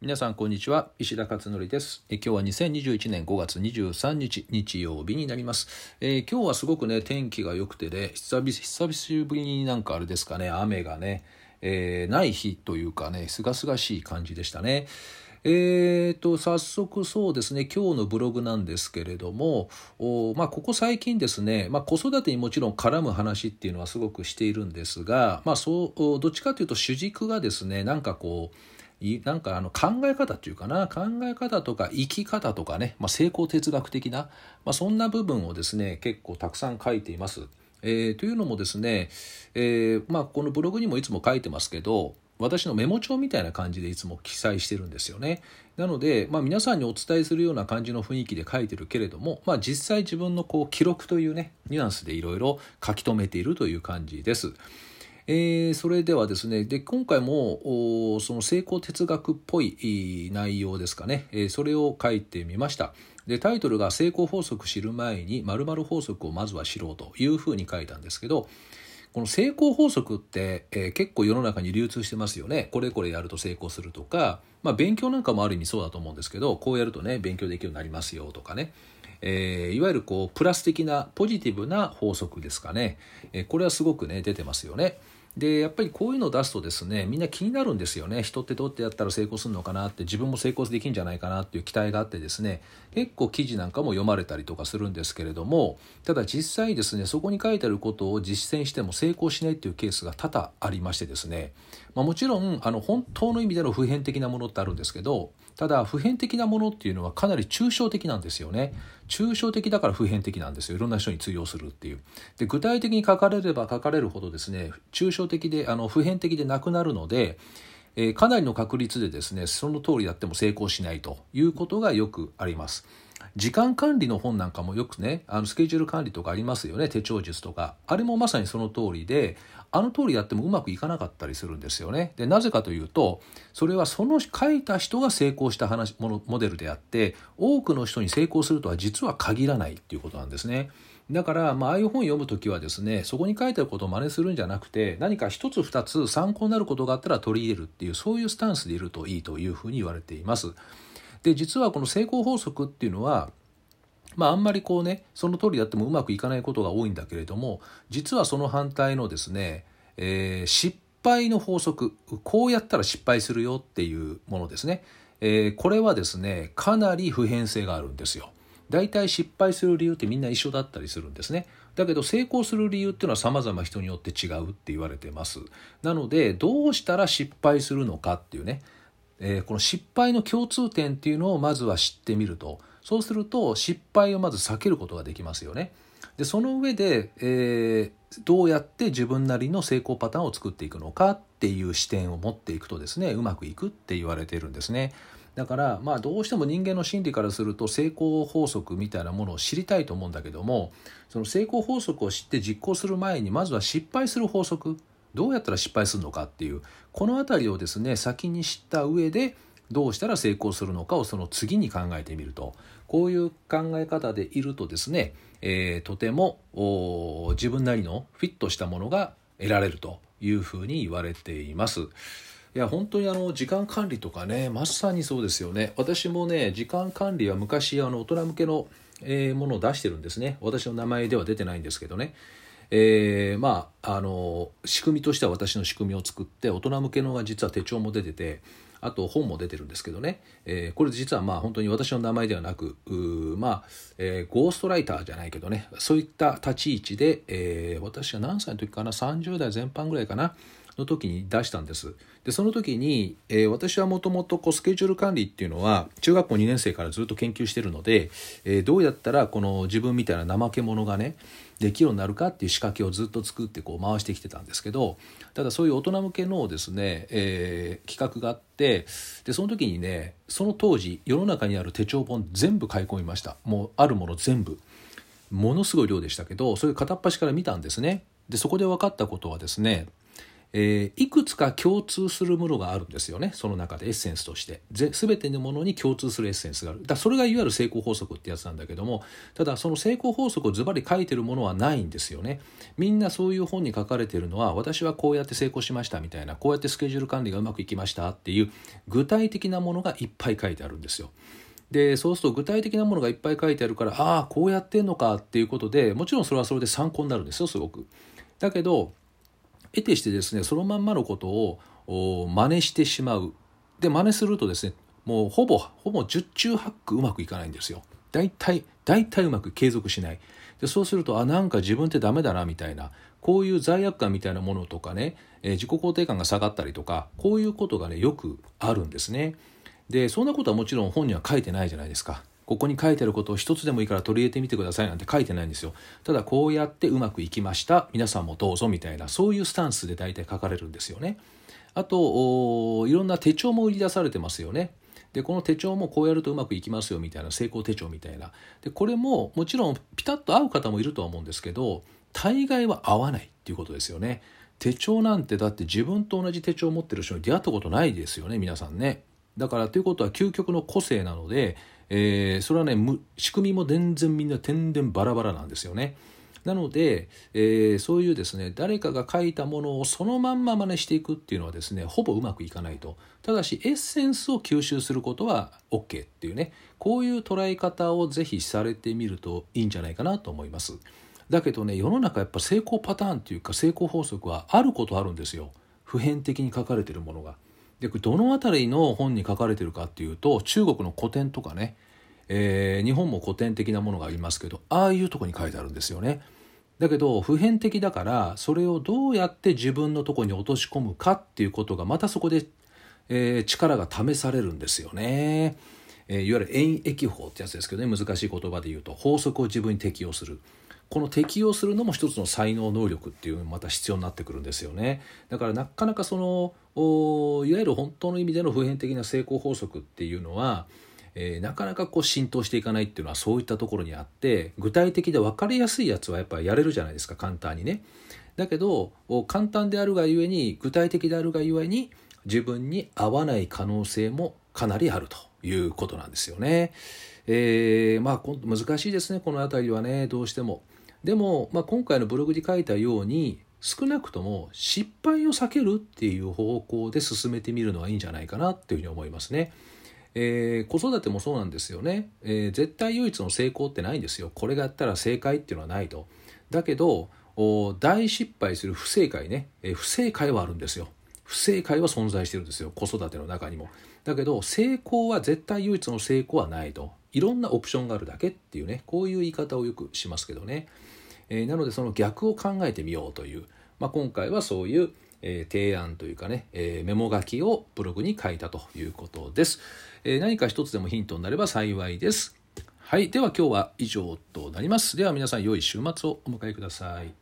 皆さんこんにちは、石田勝則です。今日は2021年5月23日日曜日になります。今日はすごくね天気が良くてね、久しぶりになんかあれですかね、雨がね、ない日というかね、すがすがしい感じでしたね。早速そうですね、今日のブログなんですけれども、ここ最近ですね、子育てにもちろん絡む話っていうのはすごくしているんですが、どっちかというと主軸がですね、考え方というかな、考え方とか生き方とかね、成功哲学的な、そんな部分をですね結構たくさん書いています。というのもですね、このブログにもいつも書いてますけど、私のメモ帳みたいな感じでいつも記載してるんですよね。なので、皆さんにお伝えするような感じの雰囲気で書いてるけれども、実際自分の記録というねニュアンスでいろいろ書き留めているという感じです。それではですね、今回もその成功哲学っぽい内容ですかね、それを書いてみました。タイトルが成功法則知る前に〇〇法則をまずは知ろうというふうに書いたんですけど、この成功法則って、結構世の中に流通してますよね。これやると成功するとか、勉強なんかもある意味そうだと思うんですけど、こうやるとね勉強できるようになりますよとかね、いわゆるプラス的なポジティブな法則ですかね、これはすごくね出てますよね。でやっぱりこういうのを出すとですね、みんな気になるんですよね。人ってどうやってやったら成功するのかなって、自分も成功できるんじゃないかなっていう期待があってですね、結構記事なんかも読まれたりとかするんですけれども、ただ実際ですねそこに書いてあることを実践しても成功しないっていうケースが多々ありましてですね、もちろん本当の意味での普遍的なものってあるんですけど、ただ普遍的なものっていうのはかなり抽象的なんですよね。抽象的だから普遍的なんですよ。いろんな人に通用するっていう。で具体的に書かれれば書かれるほどですね、抽象的で普遍的でなくなるので、かなりの確率でですねその通りやっても成功しないということがよくあります。時間管理の本なんかもよくね、スケジュール管理とかありますよね。手帳術とか、あれもまさにその通りで、あの通りやってもうまくいかなかったりするんですよね。でなぜかというと、それはその書いた人が成功したモデルであって、多くの人に成功するとは実は限らないっていうことなんですね。だから、ああいう本読むときはですね、そこに書いてあることを真似するんじゃなくて、何か一つ二つ参考になることがあったら取り入れるっていう、そういうスタンスでいるといいというふうに言われています。で実はこの成功法則っていうのは、あんまりその通りやってもうまくいかないことが多いんだけれども、実はその反対のですね、失敗の法則、こうやったら失敗するよっていうものですね、これはですねかなり普遍性があるんですよ。だいたい失敗する理由ってみんな一緒だったりするんですね。だけど成功する理由っていうのは様々人によって違うって言われてます。なのでどうしたら失敗するのかっていうね、この失敗の共通点っていうのをまずは知ってみると、そうすると失敗をまず避けることができますよね。でその上で、どうやって自分なりの成功パターンを作っていくのかっていう視点を持っていくとですね、うまくいくって言われてるんですね。だからどうしても人間の心理からすると成功法則みたいなものを知りたいと思うんだけども、その成功法則を知って実行する前に、まずは失敗する法則、どうやったら失敗するのかっていう、このあたりをですね先に知った上で、どうしたら成功するのかをその次に考えてみると、こういう考え方でいるとですね、とても自分なりのフィットしたものが得られるというふうに言われています。いや本当に時間管理とかね、まさにそうですよね。私もね時間管理は昔大人向けのものを出してるんですね。私の名前では出てないんですけどね。仕組みとしては私の仕組みを作って、大人向けのが実は手帳も出てて、あと本も出てるんですけどね、これ実は本当に私の名前ではなく、ゴーストライターじゃないけどね、そういった立ち位置で、私が何歳の時かな、30代前半ぐらいかなの時に出したんです。でその時に、私はもともとスケジュール管理っていうのは中学校2年生からずっと研究してるので、どうやったらこの自分みたいな怠け者がねできるようになるかっていう仕掛けをずっと作って回してきてたんですけど、ただそういう大人向けのですね、企画があって、でその時にね、その当時世の中にある手帳本全部買い込みました。もうあるもの全部、ものすごい量でしたけど、そういう片っ端から見たんですね。でそこで分かったことはですね、いくつか共通するものがあるんですよね。その中でエッセンスとして全てのものに共通するエッセンスがある。だからそれがいわゆる成功法則ってやつなんだけども、ただその成功法則をズバリ書いてるものはないんですよね。みんなそういう本に書かれてるのは、私はこうやって成功しましたみたいな、こうやってスケジュール管理がうまくいきましたっていう具体的なものがいっぱい書いてあるんですよ。でそうすると具体的なものがいっぱい書いてあるから、ああこうやってんのかっていうことで、もちろんそれはそれで参考になるんですよ、すごく。だけど得てしてですね、そのまんまのことを真似してしまう。で真似するとですね、もうほぼ十中八九うまくいかないんですよ。だいたいうまく継続しない。でそうすると、あ、なんか自分ってダメだなみたいな、こういう罪悪感みたいなものとかね、自己肯定感が下がったりとか、こういうことがねよくあるんですね。でそんなことはもちろん本には書いてないじゃないですか。ここに書いてあることを一つでもいいから取り入れてみてくださいなんて書いてないんですよ。ただこうやってうまくいきました、皆さんもどうぞみたいな、そういうスタンスで大体書かれるんですよね。あといろんな手帳も売り出されてますよね。でこの手帳もこうやるとうまくいきますよみたいな、成功手帳みたいな。でこれももちろんピタッと合う方もいるとは思うんですけど、大概は合わないっていうことですよね。手帳なんてだって自分と同じ手帳を持ってる人に出会ったことないですよね、皆さんね。だからということは究極の個性なので、それはね仕組みも全然みんな天然バラバラなんですよね。なので、そういうですね、誰かが書いたものをそのまんま真似していくっていうのはですね、ほぼうまくいかないと。ただしエッセンスを吸収することは OK っていうね、こういう捉え方をぜひされてみるといいんじゃないかなと思います。だけどね、世の中やっぱ成功パターンというか成功法則はあることあるんですよ、普遍的に書かれているものが。でどのあたりの本に書かれてるかっていうと、中国の古典とかね、日本も古典的なものがありますけど、ああいうとこに書いてあるんですよね。だけど普遍的だから、それをどうやって自分のとこに落とし込むかっていうことがまたそこで、力が試されるんですよね。いわゆる演繹法ってやつですけどね、難しい言葉で言うと、法則を自分に適用する。この適用するのも一つの才能能力っていうのもまた必要になってくるんですよね。だからなかなかそのいわゆる本当の意味での普遍的な成功法則っていうのは、なかなかこう浸透していかないっていうのはそういったところにあって、具体的で分かりやすいやつはやっぱりやれるじゃないですか、簡単にね。だけど簡単であるがゆえに、具体的であるがゆえに、自分に合わない可能性もかなりあるということなんですよね。まあ難しいですね、このあたりはね、どうしても。でも、今回のブログに書いたように、少なくとも失敗を避けるっていう方向で進めてみるのはいいんじゃないかなっていうふうに思いますね。子育てもそうなんですよね。絶対唯一の成功ってないんですよ。これがやったら正解っていうのはないと。だけど大失敗する不正解ね、不正解はあるんですよ。不正解は存在してるんですよ、子育ての中にも。だけど成功は絶対唯一の成功はないと。いろんなオプションがあるだけっていうね、こういう言い方をよくしますけどね。なのでその逆を考えてみようという、今回はそういう、提案というかね、メモ書きをブログに書いたということです。何か一つでもヒントになれば幸いです。はい、では今日は以上となります。では皆さん良い週末をお迎えください。